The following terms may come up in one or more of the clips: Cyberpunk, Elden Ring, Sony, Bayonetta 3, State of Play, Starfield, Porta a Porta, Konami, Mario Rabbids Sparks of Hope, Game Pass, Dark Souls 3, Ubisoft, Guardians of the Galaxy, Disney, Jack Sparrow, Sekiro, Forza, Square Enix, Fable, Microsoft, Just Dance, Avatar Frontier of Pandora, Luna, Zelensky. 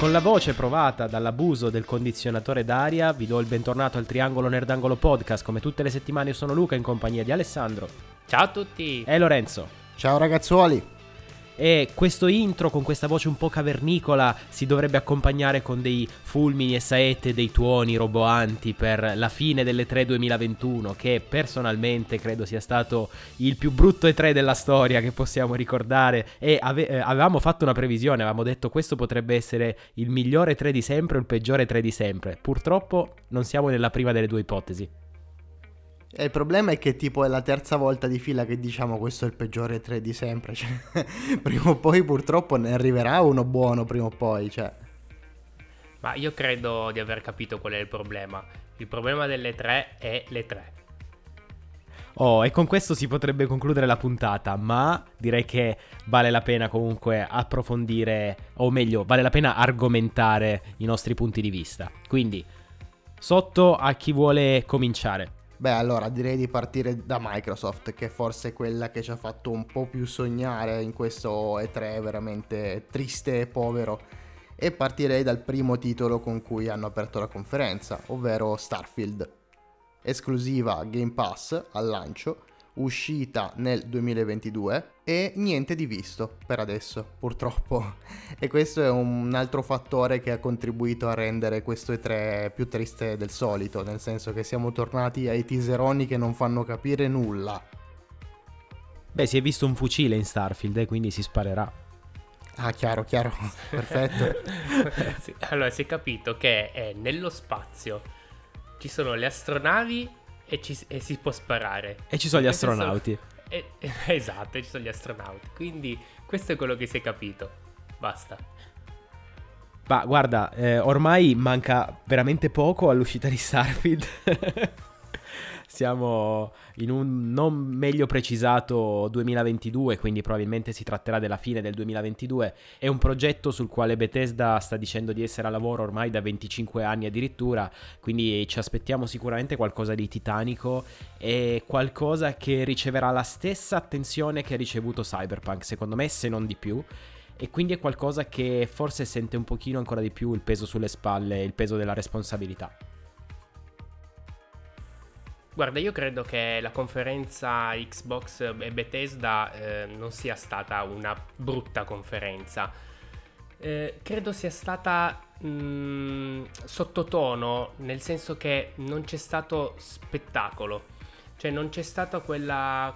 Con la voce provata dall'abuso del condizionatore d'aria, vi do il bentornato al Triangolo Nerdangolo Podcast. Come tutte le settimane io sono Luca in compagnia di Alessandro. Ciao a tutti. E Lorenzo. Ciao ragazzuoli. E questo intro con questa voce un po' cavernicola si dovrebbe accompagnare con dei fulmini e saette, dei tuoni roboanti per la fine delle E3 2021, che personalmente credo sia stato il più brutto E3 della storia che possiamo ricordare. E avevamo fatto una previsione, avevamo detto questo potrebbe essere il migliore E3 di sempre o il peggiore E3 di sempre. Purtroppo non siamo nella prima delle due ipotesi. E il problema è che tipo è la terza volta di fila che diciamo questo è il peggiore 3 di sempre, cioè, prima o poi purtroppo ne arriverà uno buono prima o poi, cioè. Ma io credo di aver capito qual è il problema. Il problema delle 3 è le 3. Oh, e con questo si potrebbe concludere la puntata, ma direi che vale la pena comunque approfondire, o meglio, vale la pena argomentare i nostri punti di vista. Quindi, sotto a chi vuole cominciare. Beh, allora direi di partire da Microsoft, che è forse quella che ci ha fatto un po' più sognare in questo E3 veramente triste e povero, e partirei dal primo titolo con cui hanno aperto la conferenza, ovvero Starfield, esclusiva Game Pass al lancio, uscita nel 2022 e niente di visto per adesso, purtroppo, e questo è un altro fattore che ha contribuito a rendere questo E3 più triste del solito, nel senso che siamo tornati ai teaseroni che non fanno capire nulla. Beh, si è visto un fucile in Starfield e quindi si sparerà. Ah, chiaro, perfetto. Allora, si è capito che è nello spazio, ci sono le astronavi e si può sparare. E ci sono gli astronauti. Esatto, ci sono gli astronauti. Quindi questo è quello che si è capito. Basta. Ma guarda, ormai manca veramente poco all'uscita di Starfield. Siamo in un non meglio precisato 2022, quindi probabilmente si tratterà della fine del 2022. È un progetto sul quale Bethesda sta dicendo di essere a lavoro ormai da 25 anni addirittura, quindi ci aspettiamo sicuramente qualcosa di titanico e qualcosa che riceverà la stessa attenzione che ha ricevuto Cyberpunk, secondo me, se non di più. E quindi è qualcosa che forse sente un pochino ancora di più il peso sulle spalle, il peso della responsabilità. Guarda, io credo che la conferenza Xbox e Bethesda non sia stata una brutta conferenza. Credo sia stata sottotono, nel senso che non c'è stato spettacolo. Cioè non c'è stata quella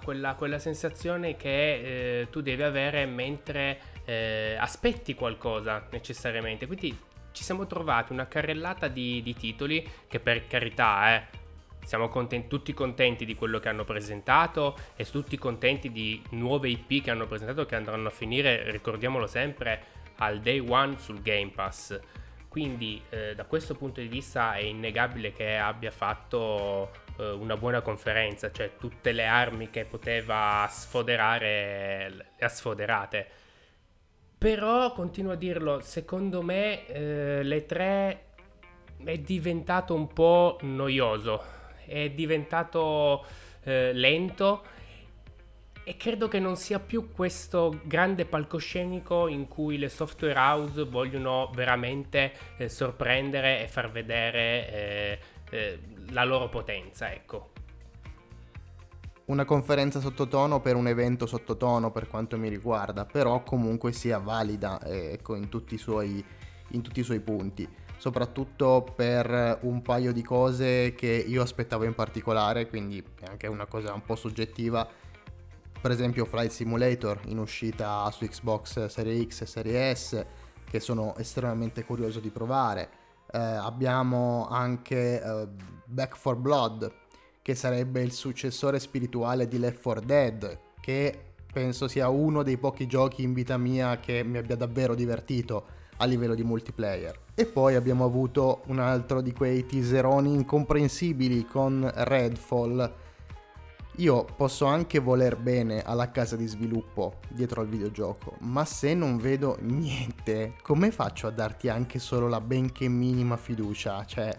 sensazione che tu devi avere mentre aspetti qualcosa necessariamente. Quindi ci siamo trovati una carrellata di titoli che, per carità, siamo tutti contenti di quello che hanno presentato e tutti contenti di nuove IP che hanno presentato, che andranno a finire, ricordiamolo sempre, al day one sul Game Pass. Quindi da questo punto di vista è innegabile che abbia fatto una buona conferenza, cioè tutte le armi che poteva sfoderare le ha sfoderate. Però, continuo a dirlo, secondo me le tre è diventato un po' noioso. È diventato lento e credo che non sia più questo grande palcoscenico in cui le software house vogliono veramente sorprendere e far vedere la loro potenza, ecco. Una conferenza sottotono per un evento sottotono per quanto mi riguarda, però comunque sia valida, ecco, in tutti i suoi punti, soprattutto per un paio di cose che io aspettavo in particolare, quindi è anche una cosa un po' soggettiva. Per esempio Flight Simulator in uscita su Xbox Series X e Series S, che sono estremamente curioso di provare. Abbiamo anche Back for Blood, che sarebbe il successore spirituale di Left 4 Dead, che penso sia uno dei pochi giochi in vita mia che mi abbia davvero divertito a livello di multiplayer. E poi abbiamo avuto un altro di quei teaseroni incomprensibili con Redfall. Io posso anche voler bene alla casa di sviluppo dietro al videogioco, ma se non vedo niente, come faccio a darti anche solo la benché minima fiducia? Cioè,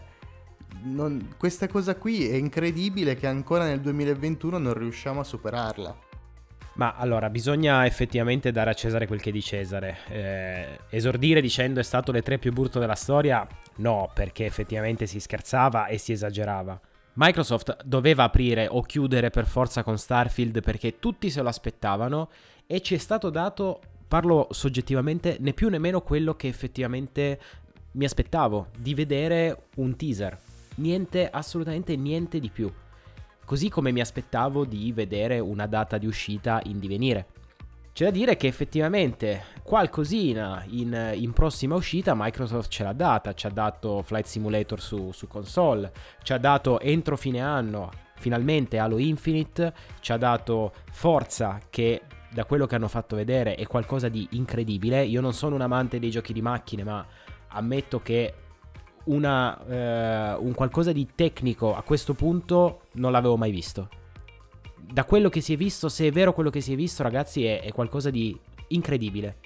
questa cosa qui è incredibile che ancora nel 2021 non riusciamo a superarla. Ma allora, bisogna effettivamente dare a Cesare quel che è di Cesare. Esordire dicendo è stato le tre più brutto della storia? No, perché effettivamente si scherzava e si esagerava. Microsoft doveva aprire o chiudere per forza con Starfield perché tutti se lo aspettavano e ci è stato dato, parlo soggettivamente, né più né meno quello che effettivamente mi aspettavo, di vedere un teaser. Niente, assolutamente niente di più. Così come mi aspettavo di vedere una data di uscita in divenire. C'è da dire che effettivamente qualcosina in prossima uscita Microsoft ce l'ha data, ci ha dato Flight Simulator su console, ci ha dato entro fine anno finalmente Halo Infinite, ci ha dato Forza che da quello che hanno fatto vedere è qualcosa di incredibile. Io non sono un amante dei giochi di macchine, ma ammetto che un qualcosa di tecnico a questo punto non l'avevo mai visto. Da quello che si è visto, se è vero quello che si è visto, ragazzi, è qualcosa di incredibile.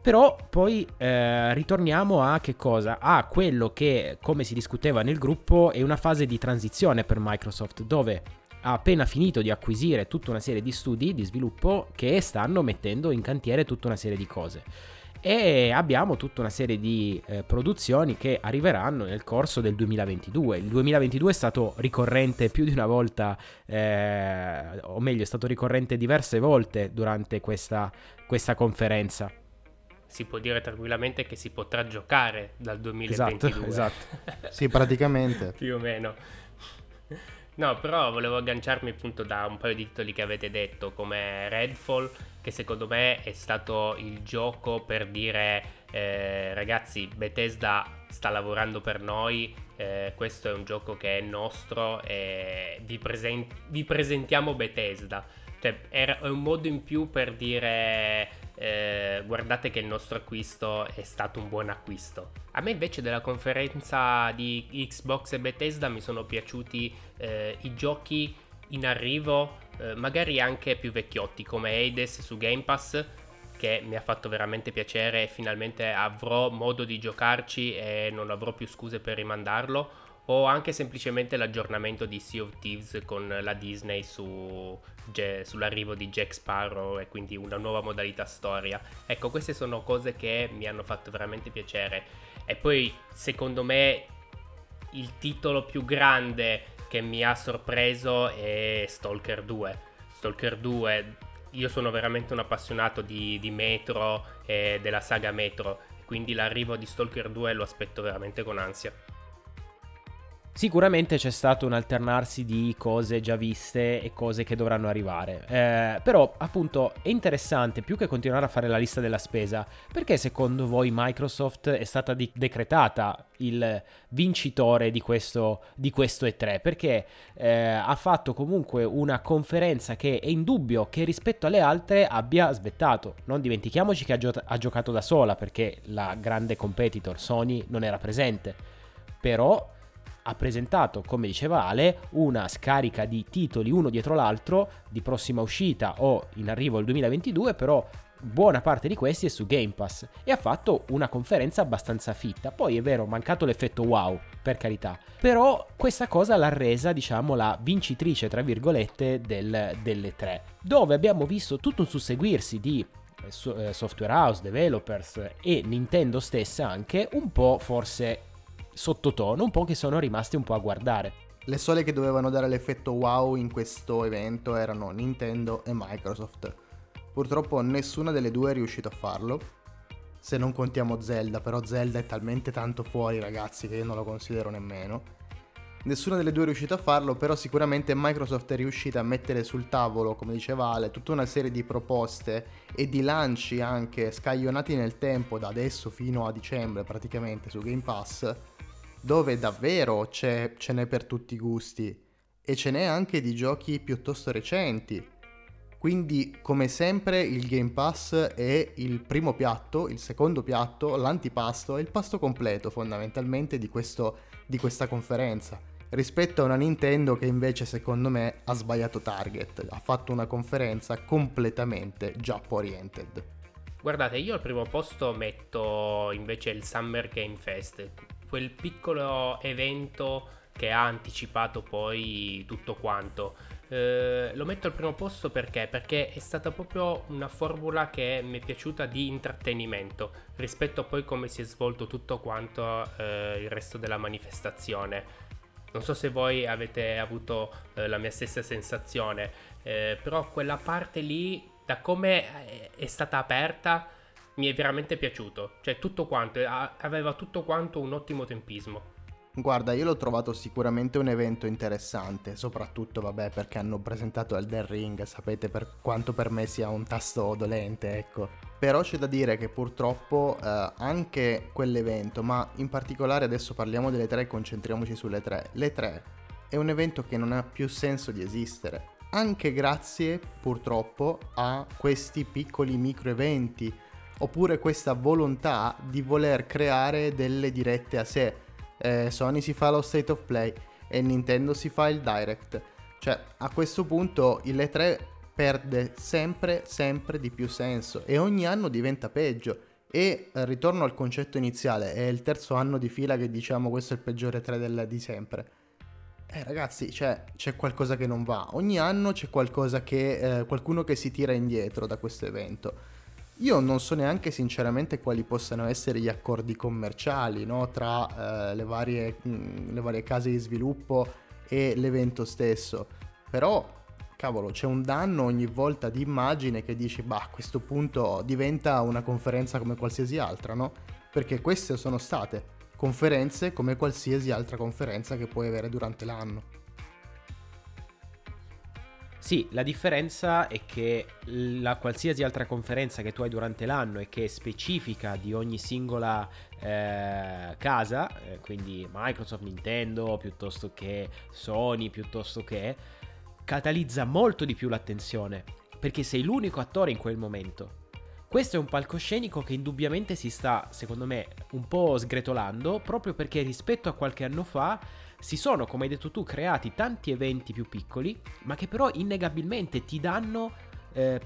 Però poi ritorniamo a che cosa? A quello che, come si discuteva nel gruppo, è una fase di transizione per Microsoft, dove ha appena finito di acquisire tutta una serie di studi di sviluppo che stanno mettendo in cantiere tutta una serie di cose. E abbiamo tutta una serie di produzioni che arriveranno nel corso del 2022. Il 2022 è stato ricorrente più di una volta, o meglio è stato ricorrente diverse volte durante questa conferenza. Si può dire tranquillamente che si potrà giocare dal 2022. Esatto. Sì, praticamente. Più o meno. No, però volevo agganciarmi appunto da un paio di titoli che avete detto, come Redfall, che secondo me è stato il gioco per dire ragazzi, Bethesda sta lavorando per noi, questo è un gioco che è nostro e vi presentiamo Bethesda. Cioè, è un modo in più per dire guardate che il nostro acquisto è stato un buon acquisto. A me invece della conferenza di Xbox e Bethesda mi sono piaciuti i giochi in arrivo, magari anche più vecchiotti, come Hades su Game Pass, che mi ha fatto veramente piacere e finalmente avrò modo di giocarci e non avrò più scuse per rimandarlo. O anche semplicemente l'aggiornamento di Sea of Thieves con la Disney sull'arrivo di Jack Sparrow e quindi una nuova modalità storia. Ecco, queste sono cose che mi hanno fatto veramente piacere. E poi, secondo me, il titolo più grande che mi ha sorpreso è Stalker 2. Stalker 2, io sono veramente un appassionato di Metro e della saga Metro, quindi l'arrivo di Stalker 2 lo aspetto veramente con ansia. Sicuramente c'è stato un alternarsi di cose già viste e cose che dovranno arrivare, però appunto è interessante più che continuare a fare la lista della spesa. Perché secondo voi Microsoft è stata decretata il vincitore di questo E3? Perché ha fatto comunque una conferenza che è indubbio che rispetto alle altre abbia svettato. Non dimentichiamoci che ha giocato da sola, perché la grande competitor Sony non era presente, però ha presentato, come diceva Ale, una scarica di titoli uno dietro l'altro di prossima uscita o in arrivo al 2022, però buona parte di questi è su Game Pass, e ha fatto una conferenza abbastanza fitta. Poi è vero, mancato l'effetto wow, per carità, però questa cosa l'ha resa, diciamo, la vincitrice tra virgolette delle tre, dove abbiamo visto tutto un susseguirsi di software house, developers e Nintendo stessa anche, un po' forse sottotono, un po' che sono rimasti un po' a guardare. Le sole che dovevano dare l'effetto wow in questo evento erano Nintendo e Microsoft. Purtroppo nessuna delle due è riuscita a farlo, se non contiamo Zelda, però Zelda è talmente tanto fuori, ragazzi, che io non lo considero nemmeno. Nessuna delle due è riuscita a farlo, però sicuramente Microsoft è riuscita a mettere sul tavolo, come diceva Ale, tutta una serie di proposte e di lanci anche scaglionati nel tempo, da adesso fino a dicembre praticamente, su Game Pass, dove davvero ce n'è per tutti i gusti, e ce n'è anche di giochi piuttosto recenti. Quindi, come sempre, il Game Pass è il primo piatto, il secondo piatto, l'antipasto e il pasto completo fondamentalmente di questa conferenza, rispetto a una Nintendo che invece secondo me ha sbagliato target, ha fatto una conferenza completamente Giappo-oriented. Guardate, io al primo posto metto invece il Summer Game Fest, quel piccolo evento che ha anticipato poi tutto quanto. Lo metto al primo posto perché è stata proprio una formula che mi è piaciuta di intrattenimento rispetto a poi come si è svolto tutto quanto il resto della manifestazione. Non so se voi avete avuto la mia stessa sensazione, però quella parte lì, da come è stata aperta, mi è veramente piaciuto. Cioè tutto quanto, aveva tutto quanto un ottimo tempismo. Guarda, io l'ho trovato sicuramente un evento interessante, soprattutto vabbè perché hanno presentato Elden Ring, sapete per quanto per me sia un tasto dolente, ecco. Però c'è da dire che purtroppo anche quell'evento, ma in particolare adesso parliamo delle tre, concentriamoci sulle tre. Le tre è un evento che non ha più senso di esistere, anche grazie purtroppo a questi piccoli micro eventi, oppure questa volontà di voler creare delle dirette a sé. Sony si fa lo State of Play e Nintendo si fa il Direct. Cioè a questo punto l'E3 perde sempre di più senso e ogni anno diventa peggio. E ritorno al concetto iniziale, è il terzo anno di fila che diciamo questo è il peggiore E3 di sempre. Ragazzi, cioè, c'è qualcosa che non va. Ogni anno c'è qualcosa che qualcuno che si tira indietro da questo evento. Io non so neanche sinceramente quali possano essere gli accordi commerciali, no? Tra le varie case di sviluppo e l'evento stesso. Però, cavolo, c'è un danno ogni volta di immagine che dici, bah, a questo punto diventa una conferenza come qualsiasi altra, no? Perché queste sono state conferenze come qualsiasi altra conferenza che puoi avere durante l'anno. Sì, la differenza è che la qualsiasi altra conferenza che tu hai durante l'anno e che è specifica di ogni singola casa, quindi Microsoft, Nintendo, piuttosto che Sony, piuttosto che, catalizza molto di più l'attenzione, perché sei l'unico attore in quel momento. Questo è un palcoscenico che indubbiamente si sta, secondo me, un po' sgretolando, proprio perché rispetto a qualche anno fa si sono, come hai detto tu, creati tanti eventi più piccoli, ma che però innegabilmente ti danno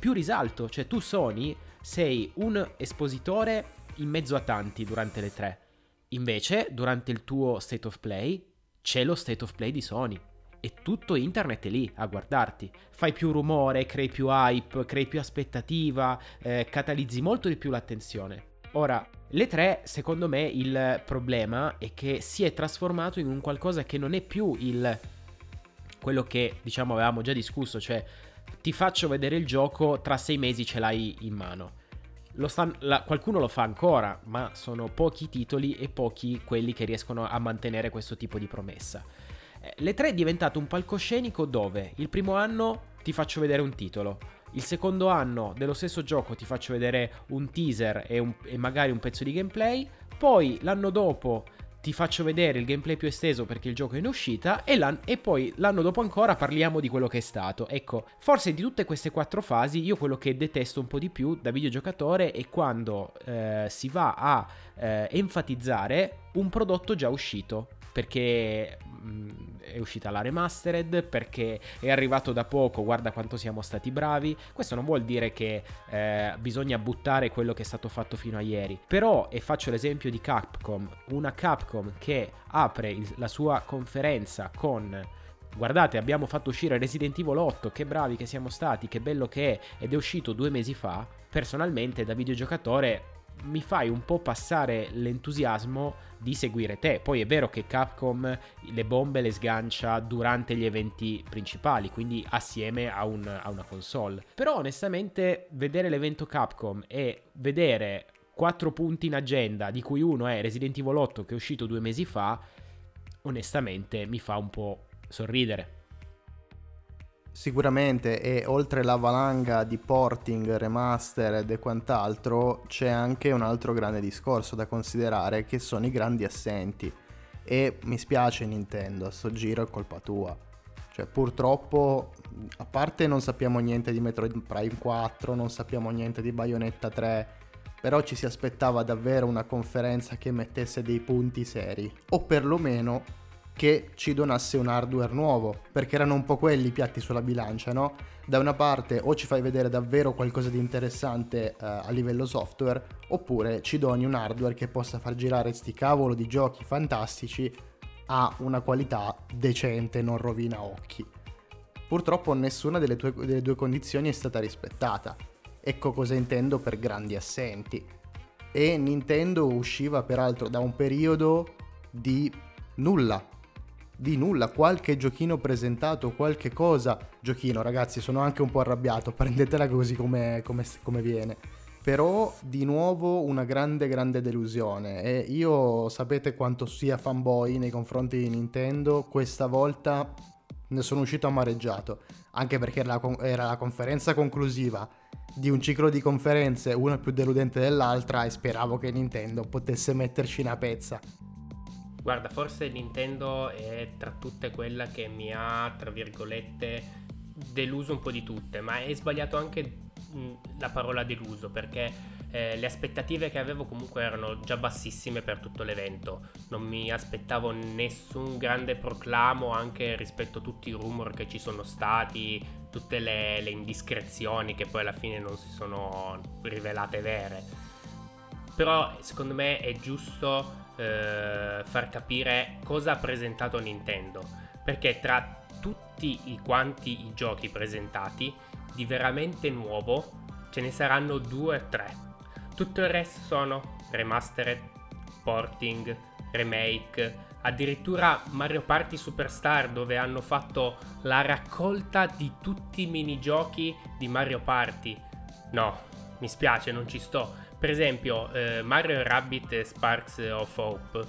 più risalto. Cioè tu, Sony, sei un espositore in mezzo a tanti durante le tre. Invece, durante il tuo State of Play, c'è lo State of Play di Sony. E tutto internet è lì a guardarti. Fai più rumore, crei più hype, crei più aspettativa, catalizzi molto di più l'attenzione. Ora, le tre, secondo me, il problema è che si è trasformato in un qualcosa che non è più quello che, diciamo, avevamo già discusso, cioè ti faccio vedere il gioco, tra 6 mesi ce l'hai in mano. Qualcuno lo fa ancora, ma sono pochi titoli e pochi quelli che riescono a mantenere questo tipo di promessa. Le tre è diventato un palcoscenico dove il primo anno ti faccio vedere un titolo, il secondo anno dello stesso gioco ti faccio vedere un teaser e magari un pezzo di gameplay, poi l'anno dopo ti faccio vedere il gameplay più esteso perché il gioco è in uscita e poi l'anno dopo ancora parliamo di quello che è stato. Ecco, forse di tutte queste 4 fasi io quello che detesto un po' di più da videogiocatore è quando si va a enfatizzare un prodotto già uscito, perché è uscita la remastered, perché è arrivato da poco, guarda quanto siamo stati bravi. Questo non vuol dire che bisogna buttare quello che è stato fatto fino a ieri, però, e faccio l'esempio di Capcom, una Capcom che apre la sua conferenza con guardate abbiamo fatto uscire Resident Evil 8, che bravi che siamo stati, che bello che è, ed è uscito 2 mesi fa, personalmente da videogiocatore mi fai un po' passare l'entusiasmo di seguire te. Poi è vero che Capcom le bombe le sgancia durante gli eventi principali, quindi assieme a una console. Però onestamente vedere l'evento Capcom e vedere 4 punti in agenda, di cui uno è Resident Evil 8 che è uscito 2 mesi fa, onestamente mi fa un po' sorridere. Sicuramente, e oltre la valanga di porting, remastered e quant'altro, c'è anche un altro grande discorso da considerare, che sono i grandi assenti. E mi spiace Nintendo, a sto giro è colpa tua. Cioè purtroppo, a parte non sappiamo niente di Metroid Prime 4, non sappiamo niente di Bayonetta 3, però ci si aspettava davvero una conferenza che mettesse dei punti seri, o perlomeno che ci donasse un hardware nuovo, perché erano un po' quelli i piatti sulla bilancia, no? Da una parte o ci fai vedere davvero qualcosa di interessante a livello software, oppure ci doni un hardware che possa far girare sti cavolo di giochi fantastici a una qualità decente, non rovina occhi. Purtroppo nessuna delle due condizioni è stata rispettata. Ecco cosa intendo per grandi assenti. E Nintendo usciva peraltro da un periodo di nulla, qualche giochino presentato, qualche cosa, giochino ragazzi, sono anche un po' arrabbiato, prendetela così come viene, però di nuovo una grande delusione, e io sapete quanto sia fanboy nei confronti di Nintendo, questa volta ne sono uscito amareggiato, anche perché era la conferenza conclusiva di un ciclo di conferenze, una più deludente dell'altra, e speravo che Nintendo potesse metterci una pezza. Guarda, forse Nintendo è tra tutte quella che mi ha, tra virgolette, deluso un po' di tutte, ma è sbagliato anche la parola deluso, perché le aspettative che avevo comunque erano già bassissime per tutto l'evento. Non mi aspettavo nessun grande proclamo, anche rispetto a tutti i rumor che ci sono stati, tutte le indiscrezioni che poi alla fine non si sono rivelate vere. Però secondo me è giusto far capire cosa ha presentato Nintendo, perché tra tutti i giochi presentati di veramente nuovo ce ne saranno 2 o 3, tutto il resto sono remastered, porting, remake, addirittura Mario Party Superstar, dove hanno fatto la raccolta di tutti i minigiochi di Mario Party. No, mi spiace, non ci sto. Per esempio Mario Rabbids Sparks of Hope,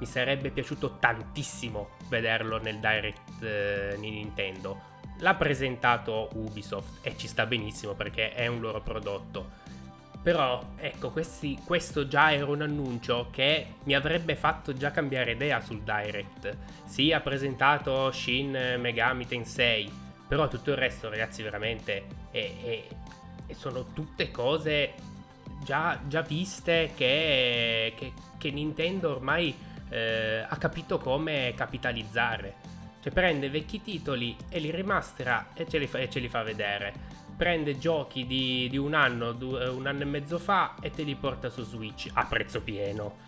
mi sarebbe piaciuto tantissimo vederlo nel Direct di Nintendo. L'ha presentato Ubisoft e ci sta benissimo perché è un loro prodotto. Però ecco, questo già era un annuncio che mi avrebbe fatto già cambiare idea sul Direct. Sì, ha presentato Shin Megami Tensei, però tutto il resto ragazzi veramente sono tutte cose già viste che Nintendo ormai ha capito come capitalizzare. Cioè prende vecchi titoli e li rimastera e ce li fa vedere. Prende giochi di un anno e mezzo fa e te li porta su Switch a prezzo pieno.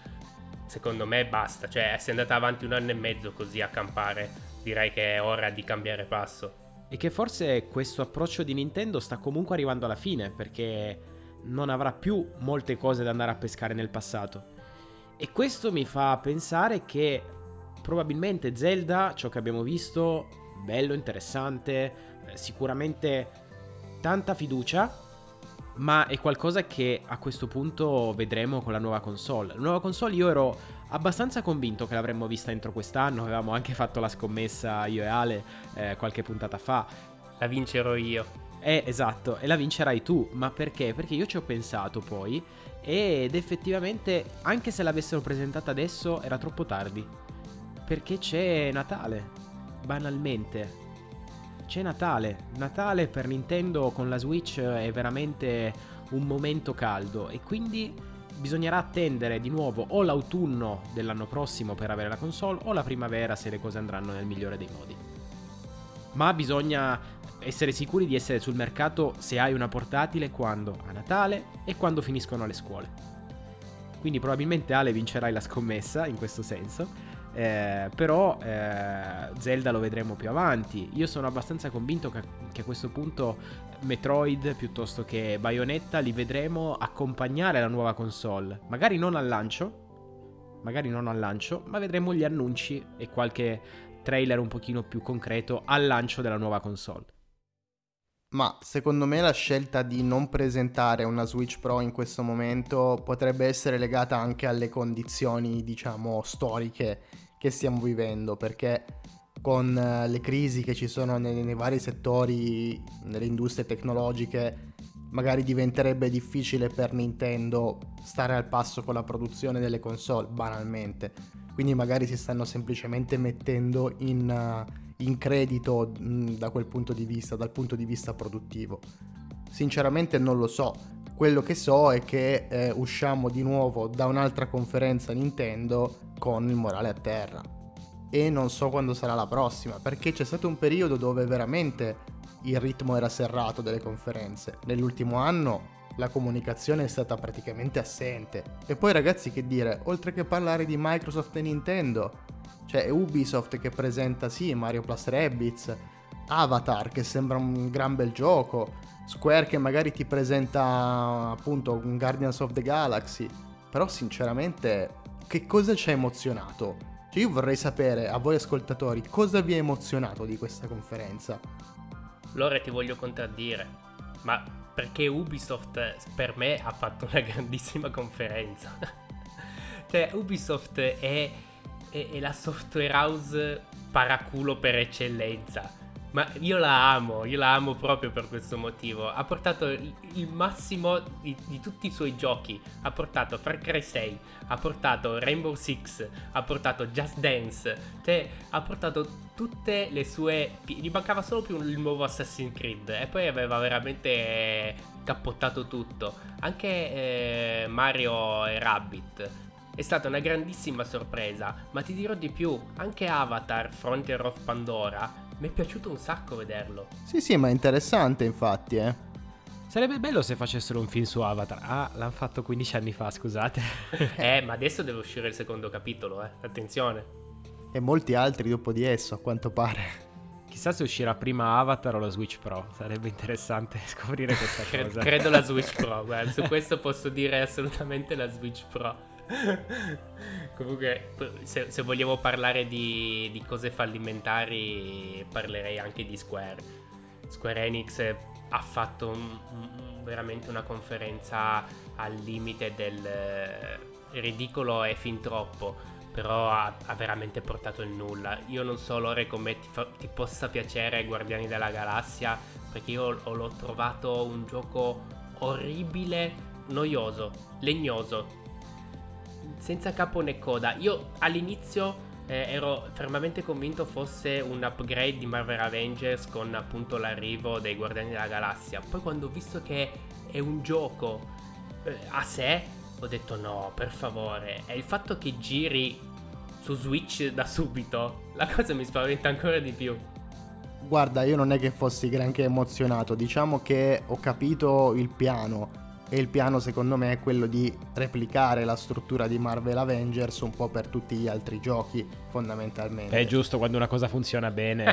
Secondo me basta, cioè se andate avanti un anno e mezzo così a campare, direi che è ora di cambiare passo. E che forse questo approccio di Nintendo sta comunque arrivando alla fine, perché non avrà più molte cose da andare a pescare nel passato, e questo mi fa pensare che probabilmente Zelda, ciò che abbiamo visto, bello, interessante, sicuramente tanta fiducia, ma è qualcosa che a questo punto vedremo con la nuova console. La nuova console io ero abbastanza convinto che l'avremmo vista entro quest'anno, avevamo anche fatto la scommessa io e Ale qualche puntata fa. La vincerò io. Esatto, e la vincerai tu, ma perché? Perché io ci ho pensato poi, ed effettivamente anche se l'avessero presentata adesso era troppo tardi, perché c'è Natale, banalmente c'è Natale per Nintendo con la Switch è veramente un momento caldo, e quindi bisognerà attendere di nuovo o l'autunno dell'anno prossimo per avere la console, o la primavera se le cose andranno nel migliore dei modi, ma bisogna essere sicuri di essere sul mercato se hai una portatile quando a Natale e quando finiscono le scuole. Quindi probabilmente Ale vincerai la scommessa in questo senso, però Zelda lo vedremo più avanti. Io sono abbastanza convinto che a questo punto Metroid piuttosto che Bayonetta li vedremo accompagnare la nuova console, magari non al lancio, ma vedremo gli annunci e qualche trailer un pochino più concreto al lancio della nuova console. Ma secondo me la scelta di non presentare una Switch Pro in questo momento potrebbe essere legata anche alle condizioni, diciamo, storiche che stiamo vivendo, perché con le crisi che ci sono nei vari settori, nelle industrie tecnologiche, magari diventerebbe difficile per Nintendo stare al passo con la produzione delle console, banalmente. Quindi magari si stanno semplicemente mettendo in credito da quel punto di vista, dal punto di vista produttivo. Sinceramente non lo so. Quello che so è che usciamo di nuovo da un'altra conferenza Nintendo con il morale a terra. E non so quando sarà la prossima, perché c'è stato un periodo dove veramente il ritmo era serrato delle conferenze. Nell'ultimo anno la comunicazione è stata praticamente assente. E poi ragazzi, che dire, oltre che parlare di Microsoft e Nintendo, c'è Ubisoft che presenta sì Mario + Rabbids, Avatar, che sembra un gran bel gioco, Square che magari ti presenta appunto un Guardians of the Galaxy, però sinceramente che cosa ci ha emozionato? Cioè, io vorrei sapere a voi ascoltatori cosa vi ha emozionato di questa conferenza. Lore, ti voglio contraddire, ma perché Ubisoft per me ha fatto una grandissima conferenza. Cioè, Ubisoft è la software house paraculo per eccellenza. Ma io la amo proprio per questo motivo. Ha portato il massimo di tutti i suoi giochi. Ha portato Far Cry 6, ha portato Rainbow Six, ha portato Just Dance, cioè ha portato tutte le sue... Gli mancava solo più il nuovo Assassin's Creed e poi aveva veramente cappottato tutto. Anche Mario e Rabbit è stata una grandissima sorpresa, ma ti dirò di più, anche Avatar Frontier of Pandora mi è piaciuto un sacco vederlo. Sì, sì, ma è interessante, infatti, Sarebbe bello se facessero un film su Avatar. Ah, l'hanno fatto 15 anni fa, scusate. Ma adesso deve uscire il secondo capitolo, Attenzione. E molti altri dopo di esso, a quanto pare. Chissà se uscirà prima Avatar o la Switch Pro. Sarebbe interessante scoprire questa cosa. Credo la Switch Pro, guarda. Su questo posso dire assolutamente la Switch Pro. Comunque, se vogliamo parlare di cose fallimentari, parlerei anche di Square. Square Enix ha fatto veramente una conferenza al limite del ridicolo e fin troppo, però ha veramente portato il nulla. Io non so, Lore, come ti possa piacere Guardiani della Galassia, perché io l'ho trovato un gioco orribile, noioso, legnoso, senza capo né coda. Io all'inizio ero fermamente convinto fosse un upgrade di Marvel Avengers con appunto l'arrivo dei Guardiani della Galassia. Poi quando ho visto che è un gioco a sé, ho detto no, per favore. E il fatto che giri su Switch da subito, la cosa mi spaventa ancora di più. Guarda, io non è che fossi granché emozionato, diciamo che ho capito il piano. E il piano secondo me è quello di replicare la struttura di Marvel Avengers un po' per tutti gli altri giochi, fondamentalmente. È giusto, quando una cosa funziona bene.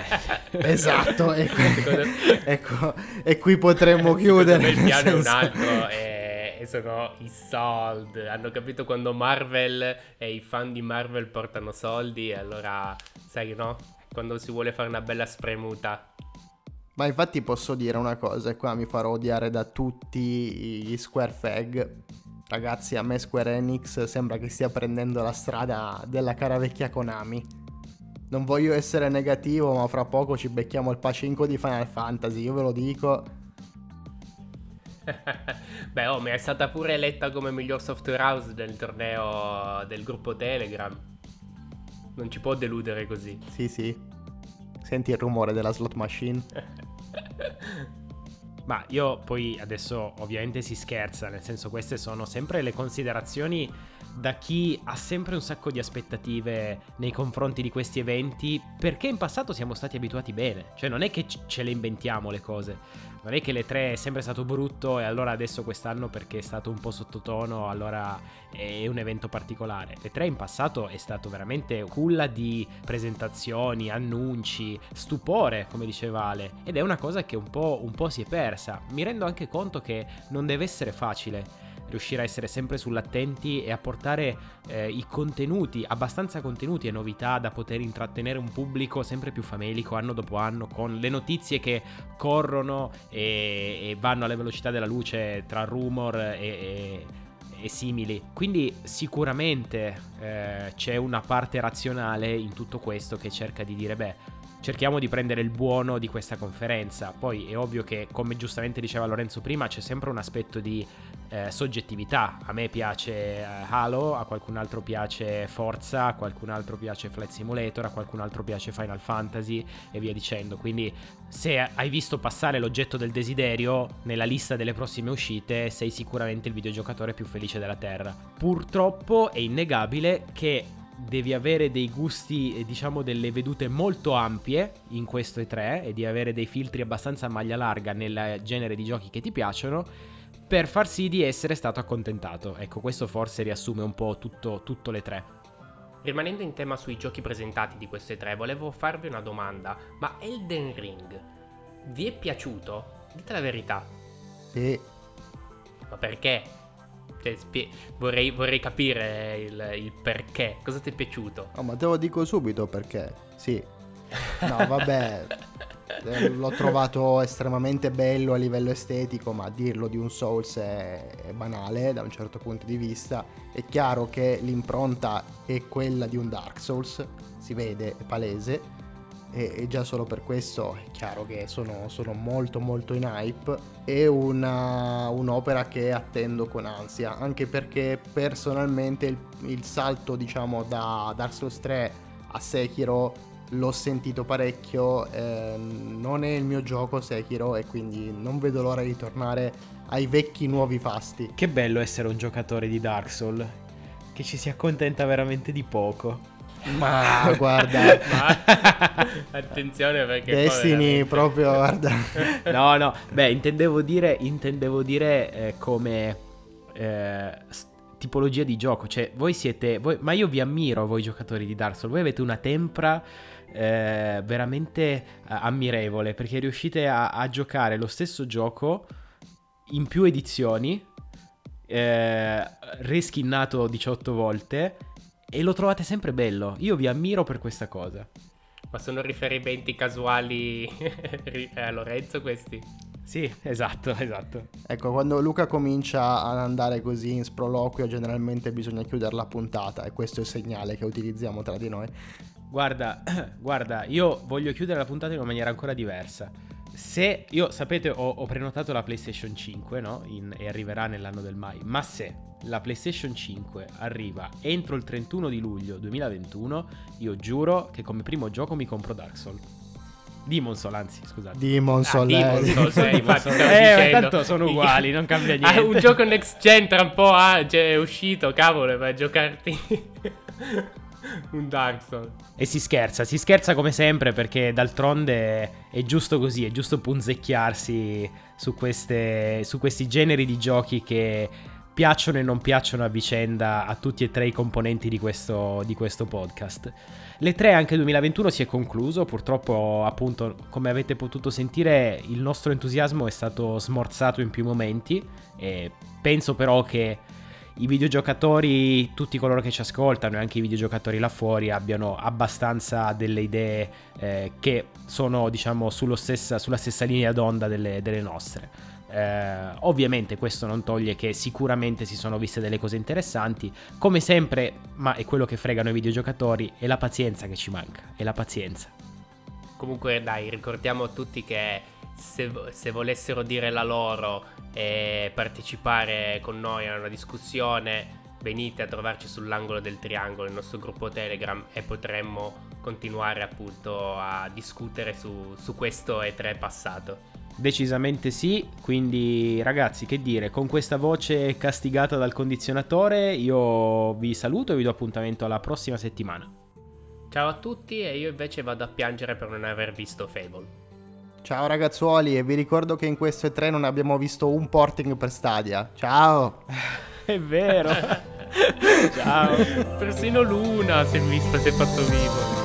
Esatto, ecco, e qui potremmo chiudere. Il piano è un altro e sono i soldi. Hanno capito quando Marvel e i fan di Marvel portano soldi, e allora sai, no? Quando si vuole fare una bella spremuta. Ma infatti posso dire una cosa, e qua mi farò odiare da tutti gli Square Fag. Ragazzi, a me Square Enix sembra che stia prendendo la strada della cara vecchia Konami. Non voglio essere negativo, ma fra poco ci becchiamo il pacinco di Final Fantasy, io ve lo dico. Beh, mi è stata pure eletta come miglior software house del torneo del gruppo Telegram. Non ci può deludere così. Sì, sì. Senti il rumore della slot machine. Ma io poi adesso ovviamente si scherza, nel senso, queste sono sempre le considerazioni da chi ha sempre un sacco di aspettative nei confronti di questi eventi, perché in passato siamo stati abituati bene, cioè non è che ce le inventiamo le cose, non è che l'E3 è sempre stato brutto e allora adesso quest'anno perché è stato un po' sottotono allora è un evento particolare. L'E3 in passato è stato veramente culla di presentazioni, annunci, stupore, come diceva Ale, ed è una cosa che un po' si è persa. Mi rendo anche conto che non deve essere facile riuscire a essere sempre sull'attenti e a portare i contenuti, abbastanza contenuti e novità da poter intrattenere un pubblico sempre più famelico anno dopo anno, con le notizie che corrono e vanno alla velocità della luce tra rumor e simili. Quindi sicuramente c'è una parte razionale in tutto questo che cerca di dire, cerchiamo di prendere il buono di questa conferenza. Poi è ovvio che, come giustamente diceva Lorenzo prima, c'è sempre un aspetto di soggettività. A me piace Halo, a qualcun altro piace Forza, a qualcun altro piace Flight Simulator, a qualcun altro piace Final Fantasy e via dicendo. Quindi se hai visto passare l'oggetto del desiderio nella lista delle prossime uscite, sei sicuramente il videogiocatore più felice della terra. Purtroppo è innegabile che devi avere dei gusti, diciamo delle vedute molto ampie in questo E3 e di avere dei filtri abbastanza a maglia larga nel genere di giochi che ti piacciono per far sì di essere stato accontentato. Ecco, questo forse riassume un po' tutto l'E3. Rimanendo in tema sui giochi presentati di queste tre, volevo farvi una domanda, ma Elden Ring vi è piaciuto? Dite la verità. Sì. Ma perché? Vorrei capire il perché, cosa ti è piaciuto? Oh, ma te lo dico subito perché, sì. No, vabbè, l'ho trovato estremamente bello a livello estetico, ma dirlo di un Souls è banale da un certo punto di vista. È chiaro che l'impronta è quella di un Dark Souls, si vede, è palese, e già solo per questo è chiaro che sono molto molto in hype. È un'opera che attendo con ansia, anche perché personalmente il salto, diciamo, da Dark Souls 3 a Sekiro l'ho sentito parecchio, non è il mio gioco Sekiro e quindi non vedo l'ora di tornare ai vecchi nuovi fasti. Che bello essere un giocatore di Dark Souls, che ci si accontenta veramente di poco. Ma guarda, attenzione perché Destiny veramente... proprio, guarda. No, beh, intendevo dire come tipologia di gioco, cioè voi siete, ma io vi ammiro, voi giocatori di Dark Souls, voi avete una tempra veramente ammirevole, perché riuscite a giocare lo stesso gioco in più edizioni, reskinnato 18 volte, e lo trovate sempre bello. Io vi ammiro per questa cosa. Ma sono riferimenti casuali a Lorenzo questi? Sì, esatto. Ecco, quando Luca comincia ad andare così in sproloquio, generalmente bisogna chiudere la puntata, e questo è il segnale che utilizziamo tra di noi. Guarda, io voglio chiudere la puntata in una maniera ancora diversa. Se io, sapete, ho prenotato la PlayStation 5, no? E arriverà nell'anno del mai. Ma se la PlayStation 5 arriva entro il 31 di luglio 2021, io giuro che come primo gioco mi compro Dark Souls. Demon Souls, tanto sono uguali, non cambia niente. Un gioco next gen tra un po', è uscito, cavolo, vai a giocarti un Dark Souls. E si scherza come sempre, perché d'altronde è giusto così, è giusto punzecchiarsi su questi generi di giochi che piacciono e non piacciono a vicenda a tutti e tre i componenti di questo podcast. L'E3 anche 2021 si è concluso, purtroppo, appunto, come avete potuto sentire, il nostro entusiasmo è stato smorzato in più momenti, e penso però che i videogiocatori, tutti coloro che ci ascoltano e anche i videogiocatori là fuori, abbiano abbastanza delle idee che sono, diciamo, sulla stessa linea d'onda delle nostre. Ovviamente questo non toglie che sicuramente si sono viste delle cose interessanti, come sempre, ma è quello che fregano i videogiocatori, è la pazienza che ci manca, è la pazienza. Comunque dai, ricordiamo a tutti che se volessero dire la loro e partecipare con noi a una discussione, venite a trovarci sull'angolo del triangolo, il nostro gruppo Telegram, e potremmo continuare appunto a discutere su questo E3 passato. Decisamente sì, quindi ragazzi, che dire, con questa voce castigata dal condizionatore io vi saluto e vi do appuntamento alla prossima settimana. Ciao a tutti, e io invece vado a piangere per non aver visto Fable. Ciao ragazzuoli, e vi ricordo che in questo E3 non abbiamo visto un porting per Stadia. Ciao! È vero! Ciao! Persino Luna si è fatto vivo.